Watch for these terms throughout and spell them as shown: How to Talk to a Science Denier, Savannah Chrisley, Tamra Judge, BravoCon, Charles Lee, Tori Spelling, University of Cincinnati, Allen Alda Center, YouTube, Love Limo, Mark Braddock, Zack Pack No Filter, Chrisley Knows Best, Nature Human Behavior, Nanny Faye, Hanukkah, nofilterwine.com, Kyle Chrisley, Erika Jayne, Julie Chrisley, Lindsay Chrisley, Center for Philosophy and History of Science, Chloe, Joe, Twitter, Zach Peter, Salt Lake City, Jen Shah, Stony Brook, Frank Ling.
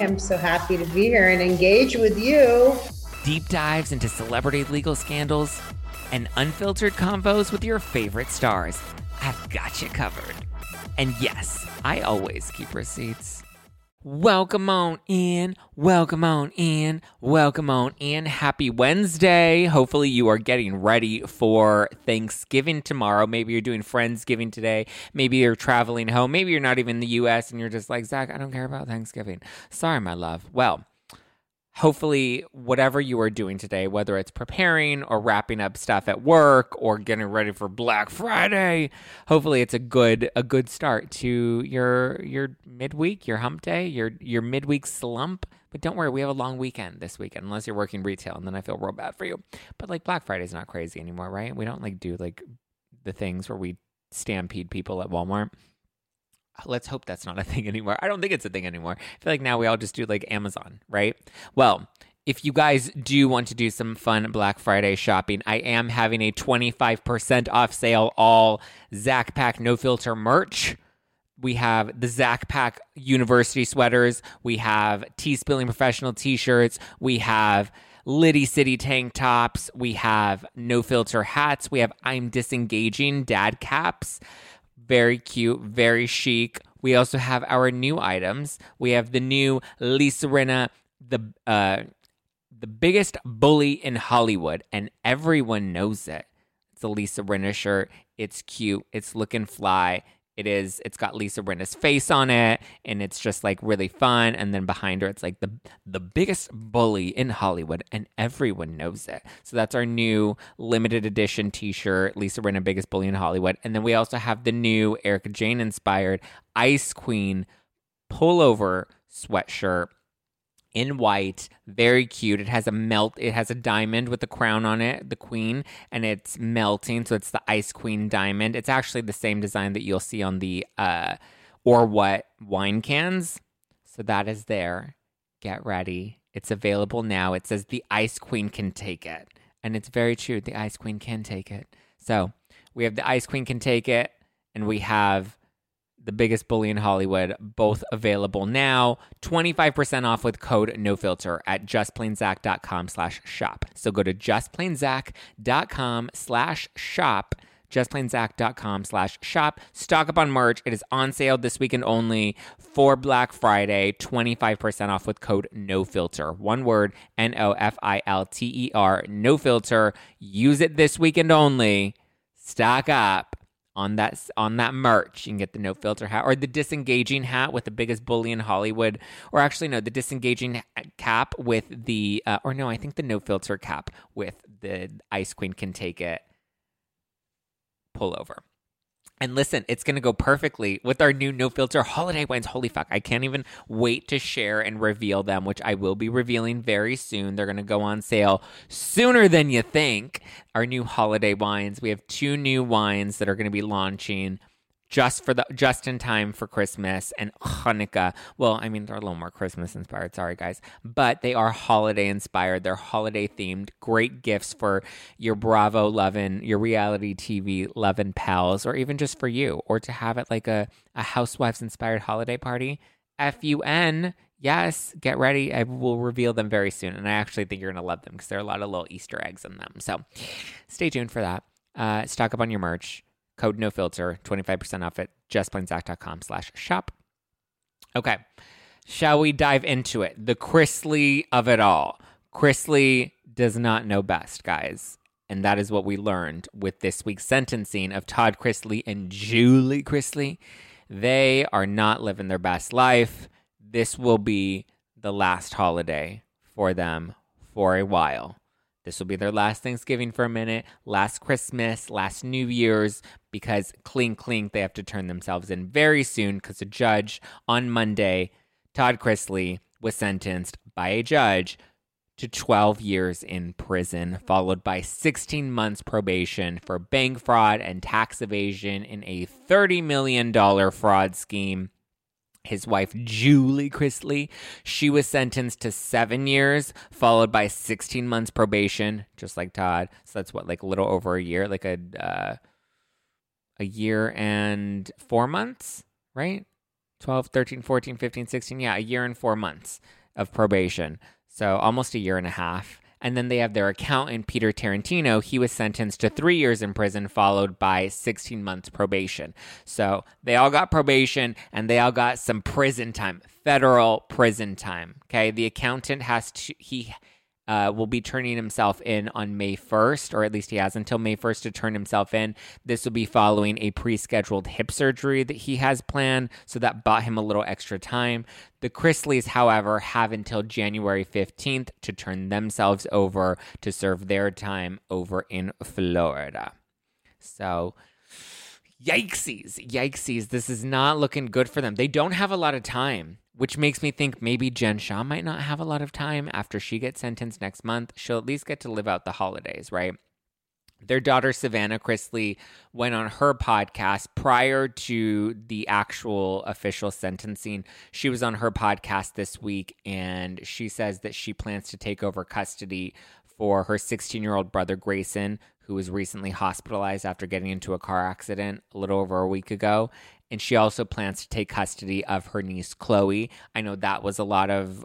I'm so happy to be here and engage with you. Deep dives into celebrity legal scandals and unfiltered combos with your favorite stars. I've got you covered. And yes, I always keep receipts. Welcome on in, welcome on in, welcome on in. Happy Wednesday. Hopefully you are getting ready for Thanksgiving tomorrow. Maybe you're doing Friendsgiving today. Maybe you're traveling home. Maybe you're not even in the U.S. and you're just like, Zach, I don't care about Thanksgiving. Sorry, my love. Well, hopefully, whatever you are doing today, whether it's preparing or wrapping up stuff at work or getting ready for Black Friday, hopefully it's a good start to your midweek, your hump day, your midweek slump. But don't worry, we have a long weekend this weekend, unless you're working retail, and then I feel real bad for you. But like Black Friday's not crazy anymore, right? We don't like do like the things where we stampede people at Walmart. Let's hope that's not a thing anymore. I don't think it's a thing anymore. I feel like now we all just do like Amazon, right? Well, if you guys do want to do some fun Black Friday shopping, I am having a 25% off sale all Zack Pack No Filter merch. We have the Zack Pack University sweaters. We have Tea Spilling Professional t-shirts. We have Liddy City tank tops. We have No Filter hats. We have I'm Disengaging dad caps. Very cute, very chic. We also have our new items. We have the new Lisa Rinna, the biggest bully in Hollywood, and everyone knows it. It's a Lisa Rinna shirt. It's cute. It's looking fly. It is. It's got Lisa Rinna's face on it, and it's just like really fun. And then behind her, it's like the biggest bully in Hollywood, and everyone knows it. So that's our new limited edition T-shirt, Lisa Rinna, biggest bully in Hollywood. And then we also have the new Erika Jayne inspired Ice Queen pullover sweatshirt in white. Very cute. It has a melt. It has a diamond with a crown on it, the queen, and it's melting. So it's the Ice Queen diamond. It's actually the same design that you'll see on the Or What wine cans. So that is there. Get ready. It's available now. It says the Ice Queen can take it. And it's very true. The Ice Queen can take it. So we have the Ice Queen can take it, and we have the biggest bully in Hollywood, both available now. 25% off with code NOFILTER at justplainzac.com/shop. So go to justplainzac.com/shop, justplainzac.com/shop. Stock up on merch. It is on sale this weekend only for Black Friday. 25% off with code NOFILTER. One word, NOFILTER, NOFILTER. Use it this weekend only. Stock up on that merch. You can get the No Filter hat or the Disengaging hat with the biggest bully in Hollywood, or actually no, the Disengaging cap with the I think the No Filter cap with the Ice Queen can take it pullover. And listen, it's going to go perfectly with our new No Filter holiday wines. Holy fuck, I can't even wait to share and reveal them, which I will be revealing very soon. They're going to go on sale sooner than you think. Our new holiday wines. We have two new wines that are going to be launching just in time for Christmas and Hanukkah. Well, I mean, they're a little more Christmas inspired. Sorry, guys. But they are holiday inspired. They're holiday themed. Great gifts for your Bravo lovin', your reality TV lovin' pals, or even just for you, or to have at like a Housewives inspired holiday party. FUN. Yes, get ready. I will reveal them very soon. And I actually think you're going to love them because there are a lot of little Easter eggs in them. So stay tuned for that. Stock up on your merch. Code NOFILTER, 25% off at justplainzac.com/shop. Okay, shall we dive into it? The Chrisley of it all. Chrisley does not know best, guys. And that is what we learned with this week's sentencing of Todd Chrisley and Julie Chrisley. They are not living their best life. This will be the last holiday for them for a while. This will be their last Thanksgiving for a minute, last Christmas, last New Year's, because they have to turn themselves in very soon because a judge on Monday, Todd Chrisley was sentenced by a judge to 12 years in prison, followed by 16 months probation for bank fraud and tax evasion in a $30 million fraud scheme. His wife, Julie Chrisley, she was sentenced to 7 years, followed by 16 months probation, just like Todd. So that's what, like a little over a year, like a year and 4 months, right? 12, 13, 14, 15, 16. Yeah, a year and 4 months of probation. So almost a year and a half. And then they have their accountant, Peter Tarantino. He was sentenced to 3 years in prison, followed by 16 months probation. So they all got probation, and they all got some prison time, federal prison time, okay? The accountant has to, he will be turning himself in on May 1st, or at least he has until May 1st to turn himself in. This will be following a pre-scheduled hip surgery that he has planned, so that bought him a little extra time. The Chrisleys, however, have until January 15th to turn themselves over to serve their time over in Florida. So, yikesies. This is not looking good for them. They don't have a lot of time, which makes me think maybe Jen Shah might not have a lot of time. After she gets sentenced next month, she'll at least get to live out the holidays, right? Their daughter, Savannah Chrisley, went on her podcast prior to the actual official sentencing. She was on her podcast this week, and she says that she plans to take over custody for her 16-year-old brother, Grayson, who was recently hospitalized after getting into a car accident a little over a week ago. And she also plans to take custody of her niece, Chloe. I know that was a lot of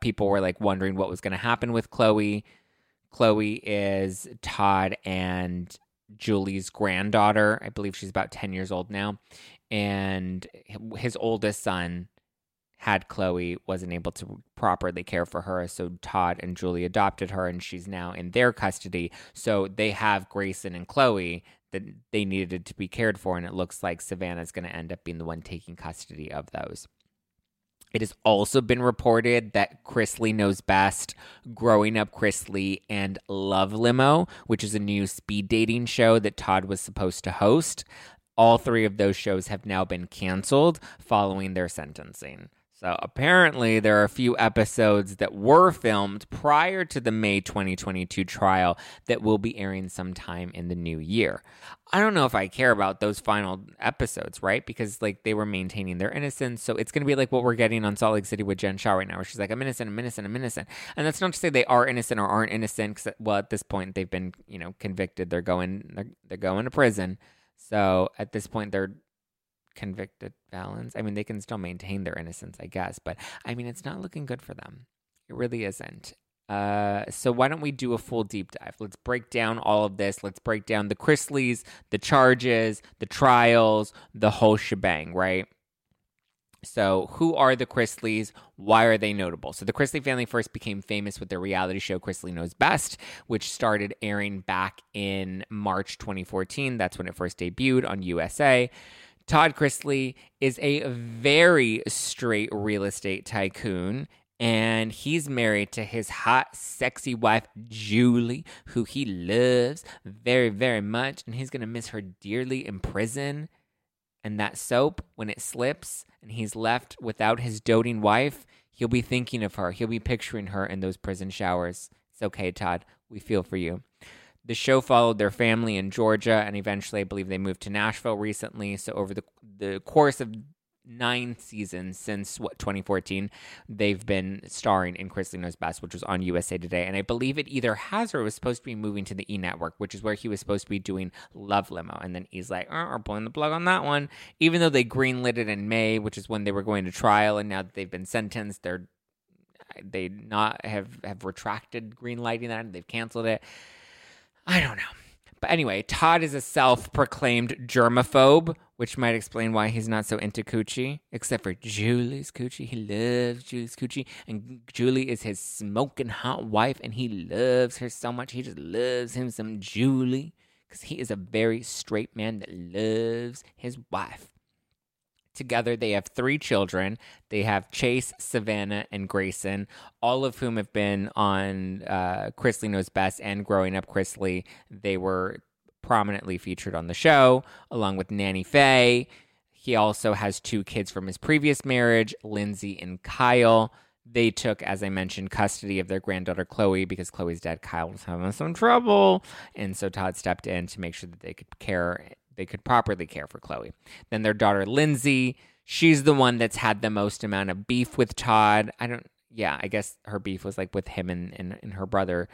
people were like wondering what was going to happen with Chloe. Chloe is Todd and Julie's granddaughter. I believe she's about 10 years old now. And his oldest son had Chloe, wasn't able to properly care for her. So Todd and Julie adopted her, and she's now in their custody. So they have Grayson and Chloe that they needed to be cared for, and it looks like Savannah's going to end up being the one taking custody of those. It has also been reported that Chrisley Knows Best, Growing Up Chrisley, and Love Limo, which is a new speed dating show that Todd was supposed to host, all three of those shows have now been canceled following their sentencing. So apparently there are a few episodes that were filmed prior to the May 2022 trial that will be airing sometime in the new year. I don't know if I care about those final episodes, right? Because like they were maintaining their innocence. So it's going to be like what we're getting on Salt Lake City with Jen Shah right now, where she's like, I'm innocent. And that's not to say they are innocent or aren't innocent, because well, at this point they've been, you know, convicted. They're going to prison. So at this point they're convicted felons. I mean, they can still maintain their innocence, I guess, but I mean, it's not looking good for them. It really isn't. So why don't we do a full deep dive? Let's break down all of this. Let's break down the Chrisleys, the charges, the trials, the whole shebang, right? So who are the Chrisleys? Why are they notable? So the Chrisley family first became famous with their reality show, Chrisley Knows Best, which started airing back in March 2014. That's when it first debuted on USA. Todd Chrisley is a very straight real estate tycoon, and he's married to his hot, sexy wife, Julie, who he loves very, very much, and he's going to miss her dearly in prison. And that soap, when it slips and he's left without his doting wife, he'll be thinking of her. He'll be picturing her in those prison showers. It's okay, Todd. We feel for you. The show followed their family in Georgia, and eventually I believe they moved to Nashville recently. So over the course of 9 seasons since, 2014, they've been starring in Chrisley Knows Best, which was on USA Today. And I believe it either has or was supposed to be moving to the E! Network, which is where he was supposed to be doing Love Limo. And then he's like, we're pulling the plug on that one. Even though they greenlit it in May, which is when they were going to trial, and now that they've been sentenced, they have retracted greenlighting that, and they've canceled it. I don't know. But anyway, Todd is a self-proclaimed germaphobe, which might explain why he's not so into coochie, except for Julie's coochie. He loves Julie's coochie, and Julie is his smoking hot wife, and he loves her so much. He just loves him some Julie, because he is a very straight man that loves his wife. Together, they have 3 children. They have Chase, Savannah, and Grayson, all of whom have been on Chrisley Knows Best and Growing Up Chrisley. They were prominently featured on the show, along with Nanny Faye. He also has 2 kids from his previous marriage, Lindsay and Kyle. They took, as I mentioned, custody of their granddaughter, Chloe, because Chloe's dad, Kyle, was having some trouble. And so Todd stepped in to make sure that they could properly care for Chloe. Then their daughter, Lindsay, she's the one that's had the most amount of beef with Todd. I guess her beef was like with him and her brother,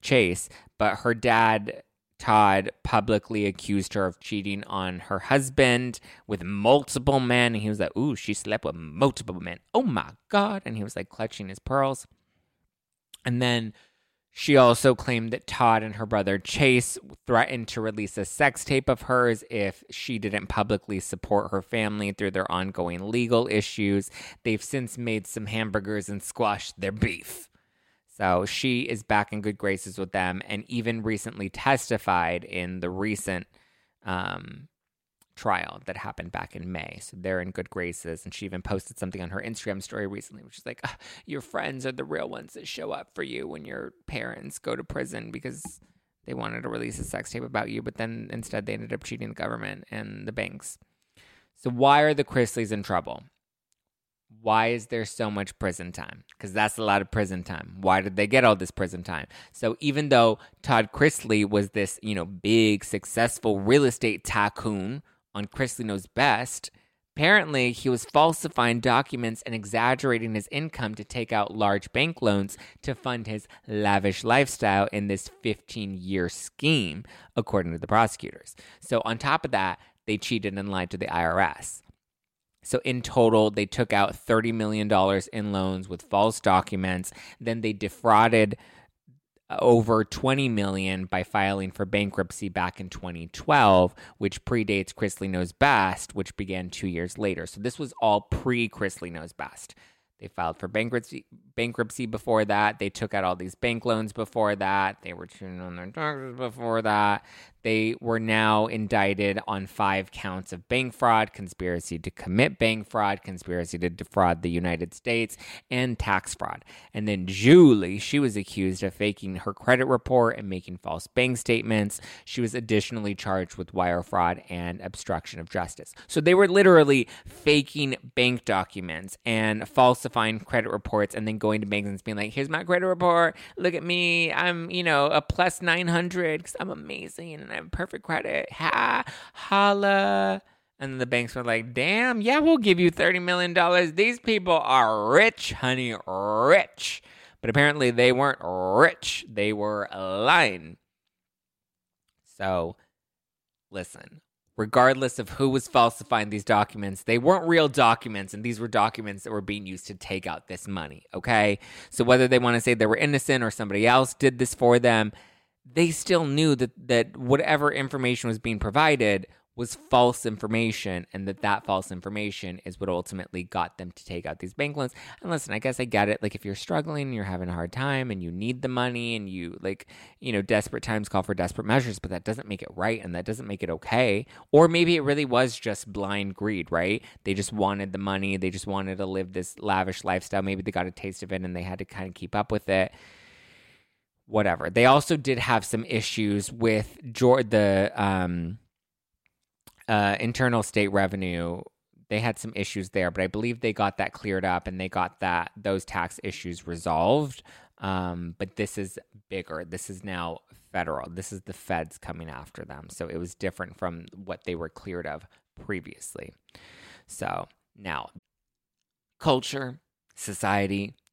Chase. But her dad, Todd, publicly accused her of cheating on her husband with multiple men. And he was like, ooh, she slept with multiple men. Oh, my God. And he was like clutching his pearls. And then she also claimed that Todd and her brother Chase threatened to release a sex tape of hers if she didn't publicly support her family through their ongoing legal issues. They've since made some hamburgers and squashed their beef. So she is back in good graces with them, and even recently testified in the recent trial that happened back in May. So they're in good graces, and she even posted something on her Instagram story recently, which is like, your friends are the real ones that show up for you when your parents go to prison because they wanted to release a sex tape about you, but then instead they ended up cheating the government and the banks. So why are the Chrisleys in trouble? Why is there so much prison time? Because that's a lot of prison time. Why did they get all this prison time? So even though Todd Chrisley was this, big, successful real estate tycoon on Chrisley Knows Best, apparently he was falsifying documents and exaggerating his income to take out large bank loans to fund his lavish lifestyle in this 15-year scheme, according to the prosecutors. So on top of that, they cheated and lied to the IRS. So in total, they took out $30 million in loans with false documents. Then they defrauded over $20 million by filing for bankruptcy back in 2012, which predates Chrisley Knows Best, which began 2 years later. So this was all pre-Chrisley Knows Best. They filed for bankruptcy before that. They took out all these bank loans before that. They were tuning on their taxes before that. They were now indicted on 5 counts of bank fraud, conspiracy to commit bank fraud, conspiracy to defraud the United States, and tax fraud. And then Julie, she was accused of faking her credit report and making false bank statements. She was additionally charged with wire fraud and obstruction of justice. So they were literally faking bank documents and falsifying credit reports, and then going to banks and being like, here's my credit report. Look at me. I'm, a plus 900 because I'm amazing and I have perfect credit. Holla. And the banks were like, damn, yeah, we'll give you $30 million. These people are rich, honey, rich. But apparently they weren't rich. They were lying. So listen. Regardless of who was falsifying these documents, they weren't real documents, and these were documents that were being used to take out this money, okay? So whether they want to say they were innocent or somebody else did this for them, they still knew that whatever information was being provided was false information, and that false information is what ultimately got them to take out these bank loans. And listen, I guess I get it. Like, if you're struggling and you're having a hard time and you need the money and you, desperate times call for desperate measures, but that doesn't make it right and that doesn't make it okay. Or maybe it really was just blind greed, right? They just wanted the money. They just wanted to live this lavish lifestyle. Maybe they got a taste of it and they had to kind of keep up with it. Whatever. They also did have some issues with the internal state revenue. They had some issues there, but I believe they got that cleared up and they got those tax issues resolved. But this is bigger. This is now federal. This is the feds coming after them. So it was different from what they were cleared of previously. So now, culture, society,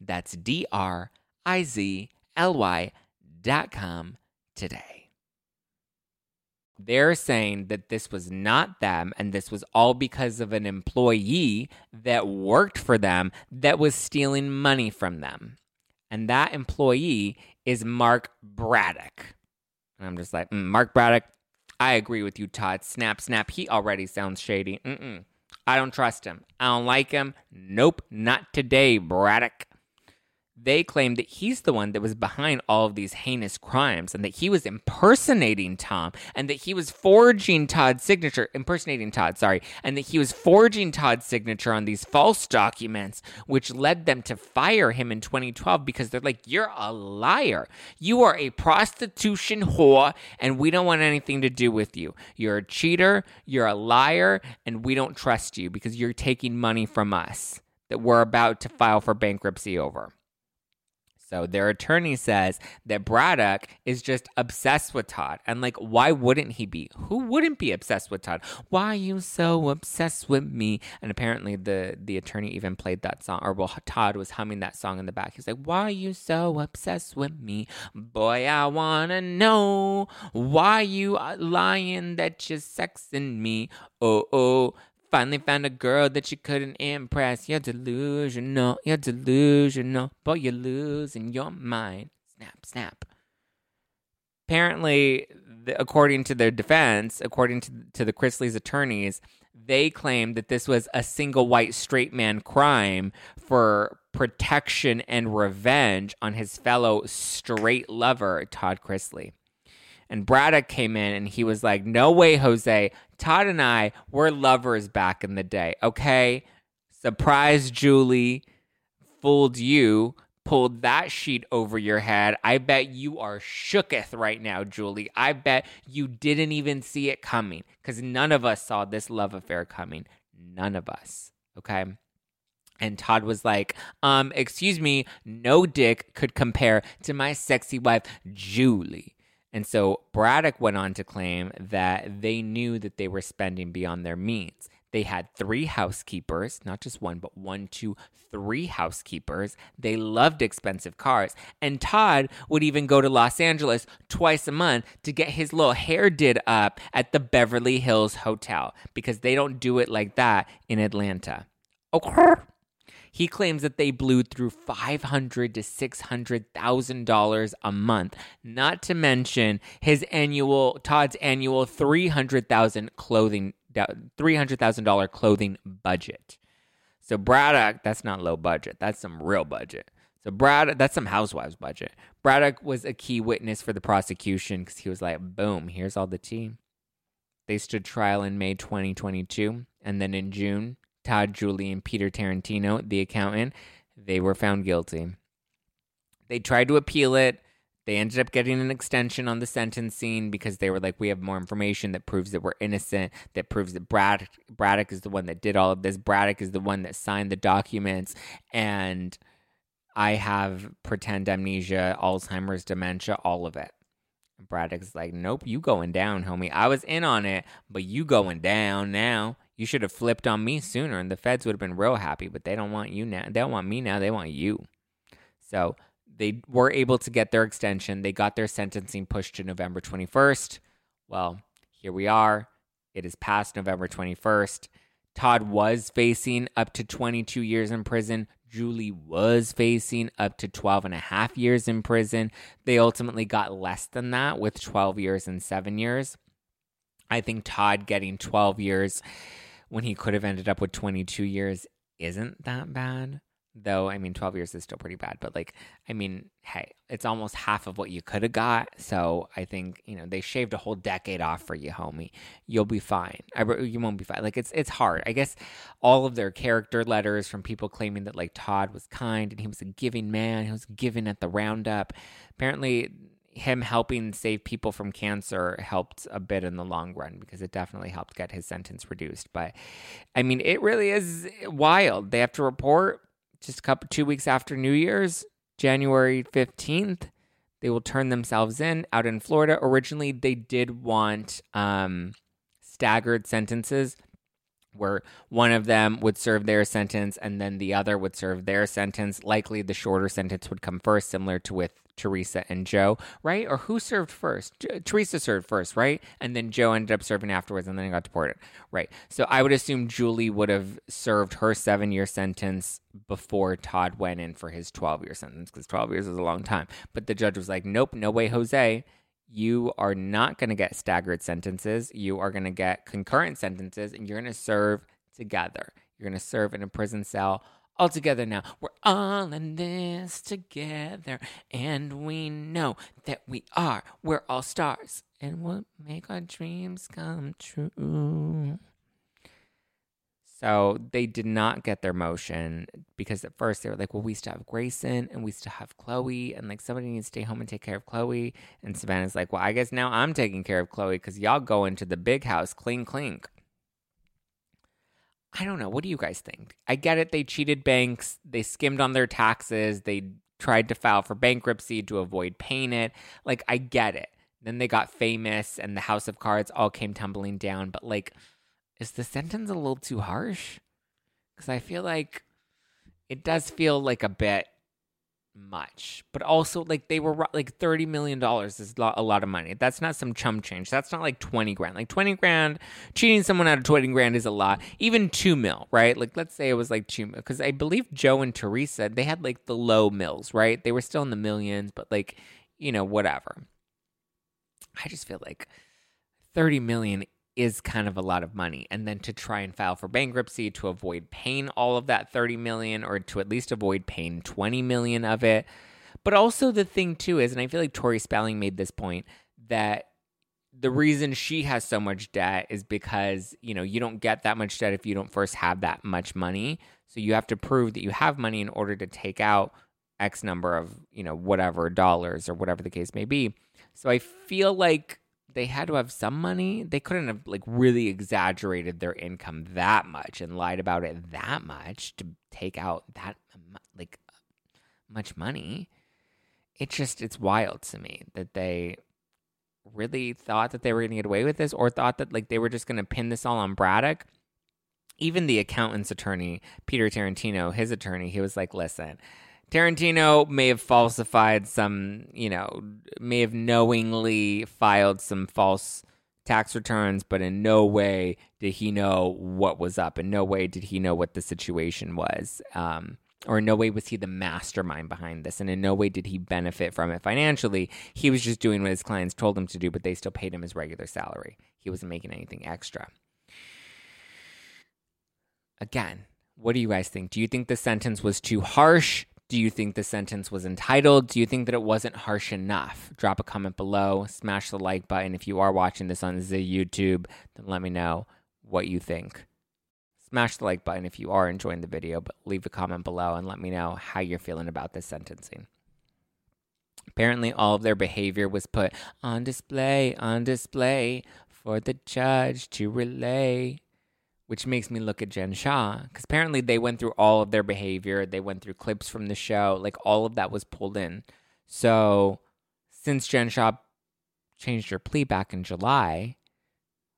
That's DRIZLY.com today. They're saying that this was not them and this was all because of an employee that worked for them that was stealing money from them. And that employee is Mark Braddock. And I'm just like, Mark Braddock, I agree with you, Todd. Snap, snap. He already sounds shady. I don't trust him. I don't like him. Nope, not today, Braddock. They claim that he's the one that was behind all of these heinous crimes and that he was impersonating Tom and that he was forging Todd's signature, and that he was forging Todd's signature on these false documents, which led them to fire him in 2012 because they're like, you're a liar. You are a prostitution whore and we don't want anything to do with you. You're a cheater, you're a liar, and we don't trust you because you're taking money from us that we're about to file for bankruptcy over. So their attorney says that Braddock is just obsessed with Todd. And like, why wouldn't he be? Who wouldn't be obsessed with Todd? Why are you so obsessed with me? And apparently the attorney even played that song, or well, Todd was humming that song in the back. He's like, why are you so obsessed with me? Boy, I wanna know why you are lying that you're sexing me. Oh. Finally found a girl that you couldn't impress. You're delusional, but you're losing your mind. Snap, snap. Apparently, according to their defense, according to the Chrisley's attorneys, they claimed that this was a single white straight man crime for protection and revenge on his fellow straight lover, Todd Chrisley. And Braddock came in and he was like, no way, Jose. Todd and I were lovers back in the day, okay? Surprise, Julie. Fooled you. Pulled that sheet over your head. I bet you are shooketh right now, Julie. I bet you didn't even see it coming because none of us saw this love affair coming. None of us, okay? And Todd was like, excuse me, no dick could compare to my sexy wife, Julie. And so Braddock went on to claim that they knew that they were spending beyond their means. They had 3 housekeepers, not just one, but 1, 2, 3 housekeepers. They loved expensive cars. And Todd would even go to Los Angeles twice a month to get his little hair did up at the Beverly Hills Hotel because they don't do it like that in Atlanta. Okay. He claims that they blew through $500,000 to $600,000 a month, not to mention Todd's annual $300,000 clothing budget. So Braddock, that's not low budget. That's some real budget. So Braddock, that's some housewives budget. Braddock was a key witness for the prosecution because he was like, boom, here's all the tea. They stood trial in May 2022, and then in June, Todd, Julie, and Peter Tarantino, the accountant, they were found guilty. They tried to appeal it. They ended up getting an extension on the sentencing because they were like, we have more information that proves that we're innocent, that proves that Braddock is the one that did all of this. Braddock is the one that signed the documents. And I have pretend amnesia, Alzheimer's, dementia, all of it. And Braddock's like, nope, you going down, homie. I was in on it, but you going down now. You should have flipped on me sooner and the feds would have been real happy, but they don't want you now. They don't want me now. They want you. So they were able to get their extension. They got their sentencing pushed to November 21st. Well, here we are. It is past November 21st. Todd was facing up to 22 years in prison. Julie was facing up to 12 and a half years in prison. They ultimately got less than that with 12 years and 7 years. I think Todd getting 12 years when he could have ended up with 22 years isn't that bad. Though, 12 years is still pretty bad. But, hey, it's almost half of what you could have got. So I think, they shaved a whole decade off for you, homie. You'll be fine. You won't be fine. It's hard. I guess all of their character letters from people claiming that, Todd was kind and he was a giving man. He was giving at the roundup. Apparently, him helping save people from cancer helped a bit in the long run because it definitely helped get his sentence reduced. But, it really is wild. They have to report just 2 weeks after New Year's, January 15th. They will turn themselves in out in Florida. Originally, they did want staggered sentences. where one of them would serve their sentence and then the other would serve their sentence. Likely the shorter sentence would come first, similar to with Teresa and Joe, right? Or who served first? Teresa served first, right? And then Joe ended up serving afterwards and then got deported, right? So I would assume Julie would have served her 7-year sentence before Todd went in for his 12-year sentence, because 12 years is a long time. But the judge was like, nope, no way, Jose. You are not going to get staggered sentences. You are going to get concurrent sentences, and you're going to serve together. You're going to serve in a prison cell all together now. We're all in this together, and we know that we are. We're all stars, and we'll make our dreams come true. So they did not get their motion, because at first they were like, well, we still have Grayson and we still have Chloe, and like somebody needs to stay home and take care of Chloe. And Savannah's like, well, I guess now I'm taking care of Chloe because y'all go into the big house, clink, clink. I don't know. What do you guys think? I get it. They cheated banks. They skimmed on their taxes. They tried to file for bankruptcy to avoid paying it. Like, I get it. Then they got famous and the house of cards all came tumbling down. But like, is the sentence a little too harsh? Because I feel like it does feel like a bit much. But also, like, they were like $30 million is a lot of money. That's not some chum change. That's not like 20 grand. Like 20 grand, cheating someone out of 20 grand is a lot. Even $2 million, right? Like, let's say it was like $2 million. Because I believe Joe and Teresa, they had like the low mills, right? They were still in the millions, but like, you know, whatever. I just feel like $30 million is kind of a lot of money. And then to try and file for bankruptcy to avoid paying all of that $30 million, or to at least avoid paying $20 million of it. But also the thing too is, and I feel like Tori Spelling made this point, that the reason she has so much debt is because, you know, you don't get that much debt if you don't first have that much money. So you have to prove that you have money in order to take out X number of, you know, whatever dollars or whatever the case may be. So I feel like they had to have some money. They couldn't have like really exaggerated their income that much and lied about it that much to take out that like much money. It's wild to me that they really thought that they were going to get away with this, or thought that like they were just going to pin this all on Braddock. Even the accountant's attorney, Peter Tarantino, his attorney, he was like, listen, Tarantino may have falsified some, you know, may have knowingly filed some false tax returns, but in no way did he know what was up. In no way did he know what the situation was. Or in no way was he the mastermind behind this. And in no way did he benefit from it financially. He was just doing what his clients told him to do, but they still paid him his regular salary. He wasn't making anything extra. Again, what do you guys think? Do you think the sentence was too harsh? Do you think the sentence was entitled? Do you think that it wasn't harsh enough? Drop a comment below. Smash the like button. If you are watching this on the YouTube, then let me know what you think. Smash the like button if you are enjoying the video, but leave a comment below and let me know how you're feeling about this sentencing. Apparently, all of their behavior was put on display for the judge to relay. Which makes me look at Jen Shah, because apparently they went through all of their behavior. They went through clips from the show. Like, all of that was pulled in. So since Jen Shah changed her plea back in July,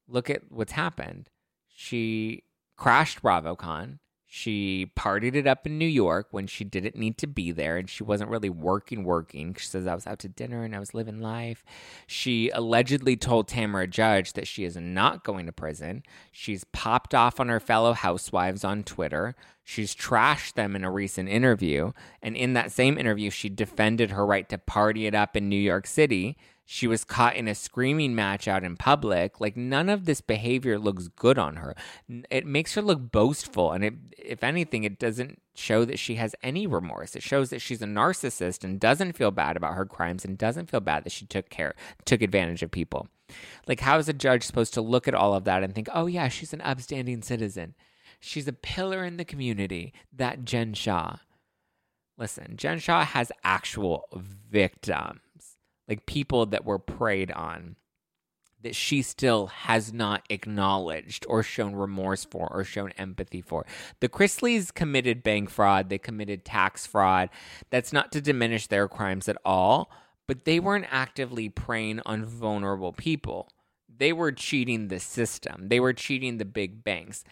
look at what's happened. She crashed BravoCon. She partied it up in New York when she didn't need to be there, and she wasn't really working. She says, I was out to dinner and I was living life. She allegedly told Tamra Judge that she is not going to prison. She's popped off on her fellow housewives on Twitter. She's trashed them in a recent interview. And in that same interview, she defended her right to party it up in New York City. She was caught in a screaming match out in public. Like, none of this behavior looks good on her. It makes her look boastful. And if anything, it doesn't show that she has any remorse. It shows that she's a narcissist and doesn't feel bad about her crimes and doesn't feel bad that she took advantage of people. Like, how is a judge supposed to look at all of that and think, oh, yeah, she's an upstanding citizen. She's a pillar in the community, that Jen Shah. Listen, Jen Shah has actual victims. Like, people that were preyed on, that she still has not acknowledged or shown remorse for or shown empathy for. The Chrisleys committed bank fraud. They committed tax fraud. That's not to diminish their crimes at all, but they weren't actively preying on vulnerable people. They were cheating the system. They were cheating the big banks.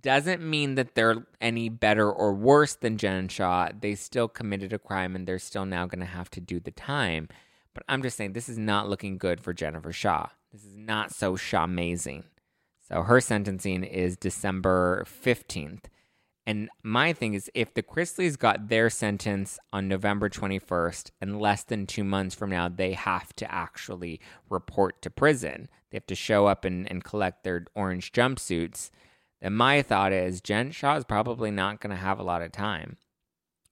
doesn't mean that they're any better or worse than Jen Shah. They still committed a crime and they're still now going to have to do the time. But I'm just saying, this is not looking good for Jennifer Shah. This is not so Shah-mazing. So her sentencing is December 15th. And my thing is, if the Chrisleys got their sentence on November 21st and less than 2 months from now, they have to actually report to prison. They have to show up and collect their orange jumpsuits. And my thought is Jen Shah is probably not going to have a lot of time.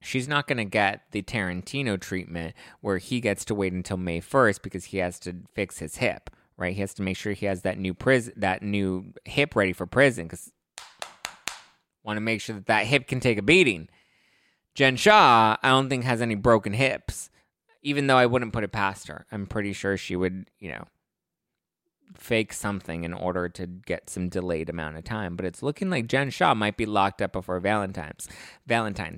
She's not going to get the Tarantino treatment where he gets to wait until May 1st because he has to fix his hip, right? He has to make sure he has that new hip ready for prison because want to make sure that hip can take a beating. Jen Shah, I don't think, has any broken hips, even though I wouldn't put it past her. I'm pretty sure she would, fake something in order to get some delayed amount of time. But it's looking like Jen Shah might be locked up before Valentine's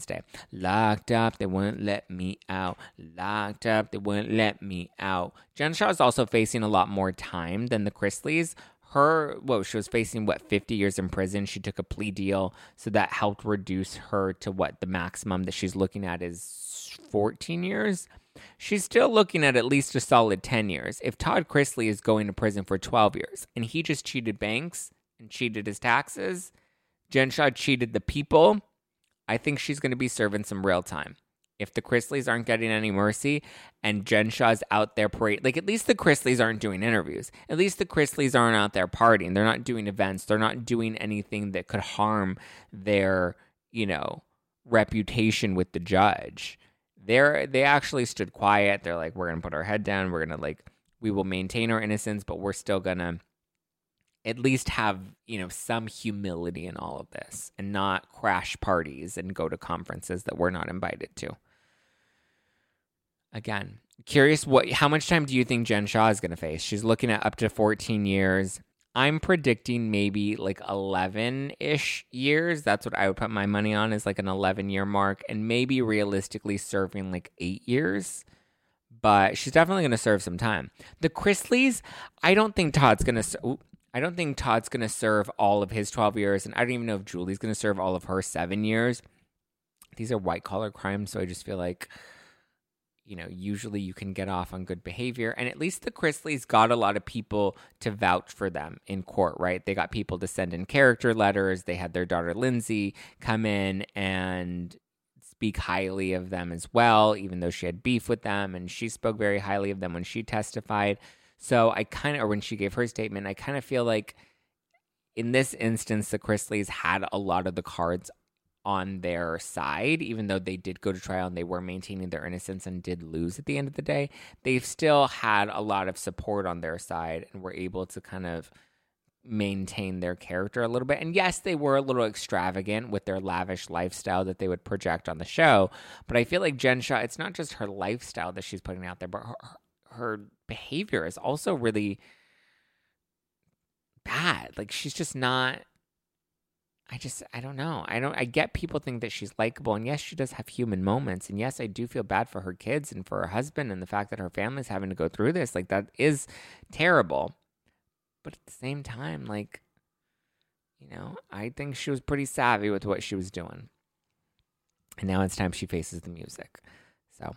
Day. Locked up, they wouldn't let me out. Locked up, they wouldn't let me out. Jen Shah is also facing a lot more time than the Chrisleys. She was facing, 50 years in prison. She took a plea deal, so that helped reduce her to the maximum that she's looking at is 14 years. She's still looking at least a solid 10 years. If Todd Chrisley is going to prison for 12 years and he just cheated banks and cheated his taxes, Jen Shah cheated the people, I think she's going to be serving some real time. If the Chrisleys aren't getting any mercy and Jen Shah's out there parading, at least the Chrisleys aren't doing interviews. At least the Chrisleys aren't out there partying. They're not doing events. They're not doing anything that could harm their, reputation with the judge. They actually stood quiet. They're like, we're going to put our head down. We're going to we will maintain our innocence, but we're still going to at least have, some humility in all of this and not crash parties and go to conferences that we're not invited to. Again, curious how much time do you think Jen Shah is going to face? She's looking at up to 14 years. I'm predicting maybe 11-ish years. That's what I would put my money on is an 11-year mark and maybe realistically serving 8 years. But she's definitely going to serve some time. The Chrisleys, I don't think Todd's going to serve all of his 12 years. And I don't even know if Julie's going to serve all of her 7 years. These are white-collar crimes, so I just feel usually you can get off on good behavior. And at least the Chrisleys got a lot of people to vouch for them in court, right? They got people to send in character letters. They had their daughter Lindsay come in and speak highly of them as well, even though she had beef with them. And she spoke very highly of them when she testified. So when she gave her statement, I kind of feel like in this instance, the Chrisleys had a lot of the cards on their side, even though they did go to trial and they were maintaining their innocence and did lose at the end of the day. They've still had a lot of support on their side and were able to kind of maintain their character a little bit. And yes, they were a little extravagant with their lavish lifestyle that they would project on the show. But I feel like Jen Shah, it's not just her lifestyle that she's putting out there, but her behavior is also really bad. She's just not... I don't know. I get people think that she's likable, and yes, she does have human moments, and yes, I do feel bad for her kids and for her husband and the fact that her family's having to go through this. That is terrible. But at the same time, I think she was pretty savvy with what she was doing. And now it's time she faces the music. So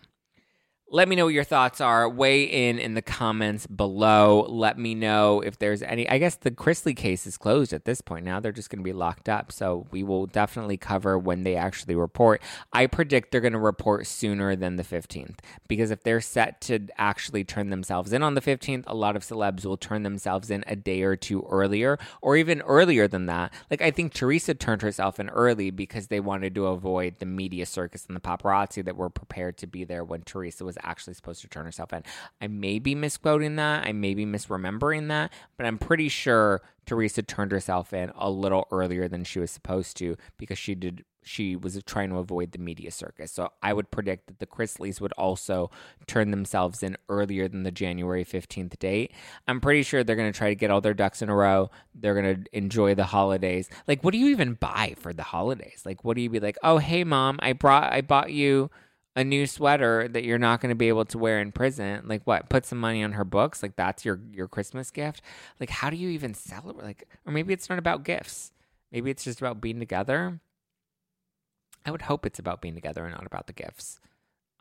let me know what your thoughts are. Weigh in the comments below. Let me know if there's any... I guess the Chrisley case is closed at this point. Now they're just going to be locked up. So we will definitely cover when they actually report. I predict they're going to report sooner than the 15th. Because if they're set to actually turn themselves in on the 15th, a lot of celebs will turn themselves in a day or two earlier. Or even earlier than that. I think Teresa turned herself in early because they wanted to avoid the media circus and the paparazzi that were prepared to be there when Teresa was actually supposed to turn herself in. I may be misquoting that. I may be misremembering that, but I'm pretty sure Teresa turned herself in a little earlier than she was supposed to because she was trying to avoid the media circus. So I would predict that the Chrisleys would also turn themselves in earlier than the January 15th date. I'm pretty sure they're going to try to get all their ducks in a row. They're going to enjoy the holidays. What do you even buy for the holidays? What do you be like, oh, hey, Mom, I bought you a new sweater that you're not going to be able to wear in prison. Put some money on her books? That's your Christmas gift? How do you even sell it? Or maybe it's not about gifts. Maybe it's just about being together. I would hope it's about being together and not about the gifts.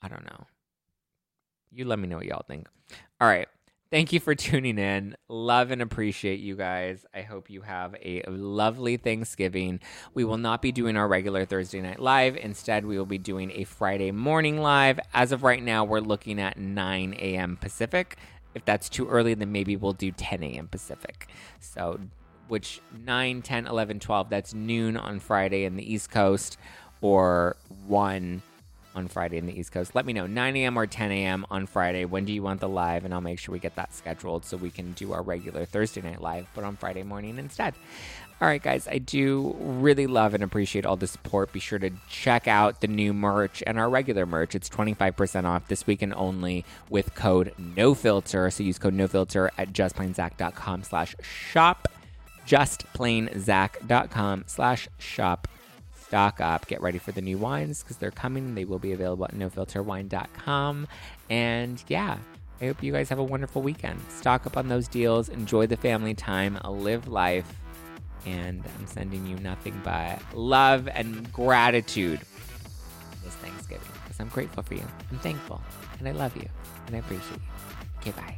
I don't know. You let me know what y'all think. All right. Thank you for tuning in. Love and appreciate you guys. I hope you have a lovely Thanksgiving. We will not be doing our regular Thursday night live. Instead, we will be doing a Friday morning live. As of right now, we're looking at 9 a.m. Pacific. If that's too early, then maybe we'll do 10 a.m. Pacific. So, which 9, 10, 11, 12, that's noon on Friday in the East Coast, or 1 on Friday in the East Coast. Let me know, 9 a.m. or 10 a.m. on Friday. When do you want the live? And I'll make sure we get that scheduled so we can do our regular Thursday night live, but on Friday morning instead. All right, guys, I do really love and appreciate all the support. Be sure to check out the new merch and our regular merch. It's 25% off this weekend only with code NOFILTER. So use code NOFILTER at justplainzac.com/shop. justplainzac.com/shop. Stock up. Get ready for the new wines because they're coming. They will be available at nofilterwine.com. And yeah, I hope you guys have a wonderful weekend. Stock up on those deals. Enjoy the family time. Live life. And I'm sending you nothing but love and gratitude this Thanksgiving because I'm grateful for you. I'm thankful. And I love you. And I appreciate you. Okay, bye.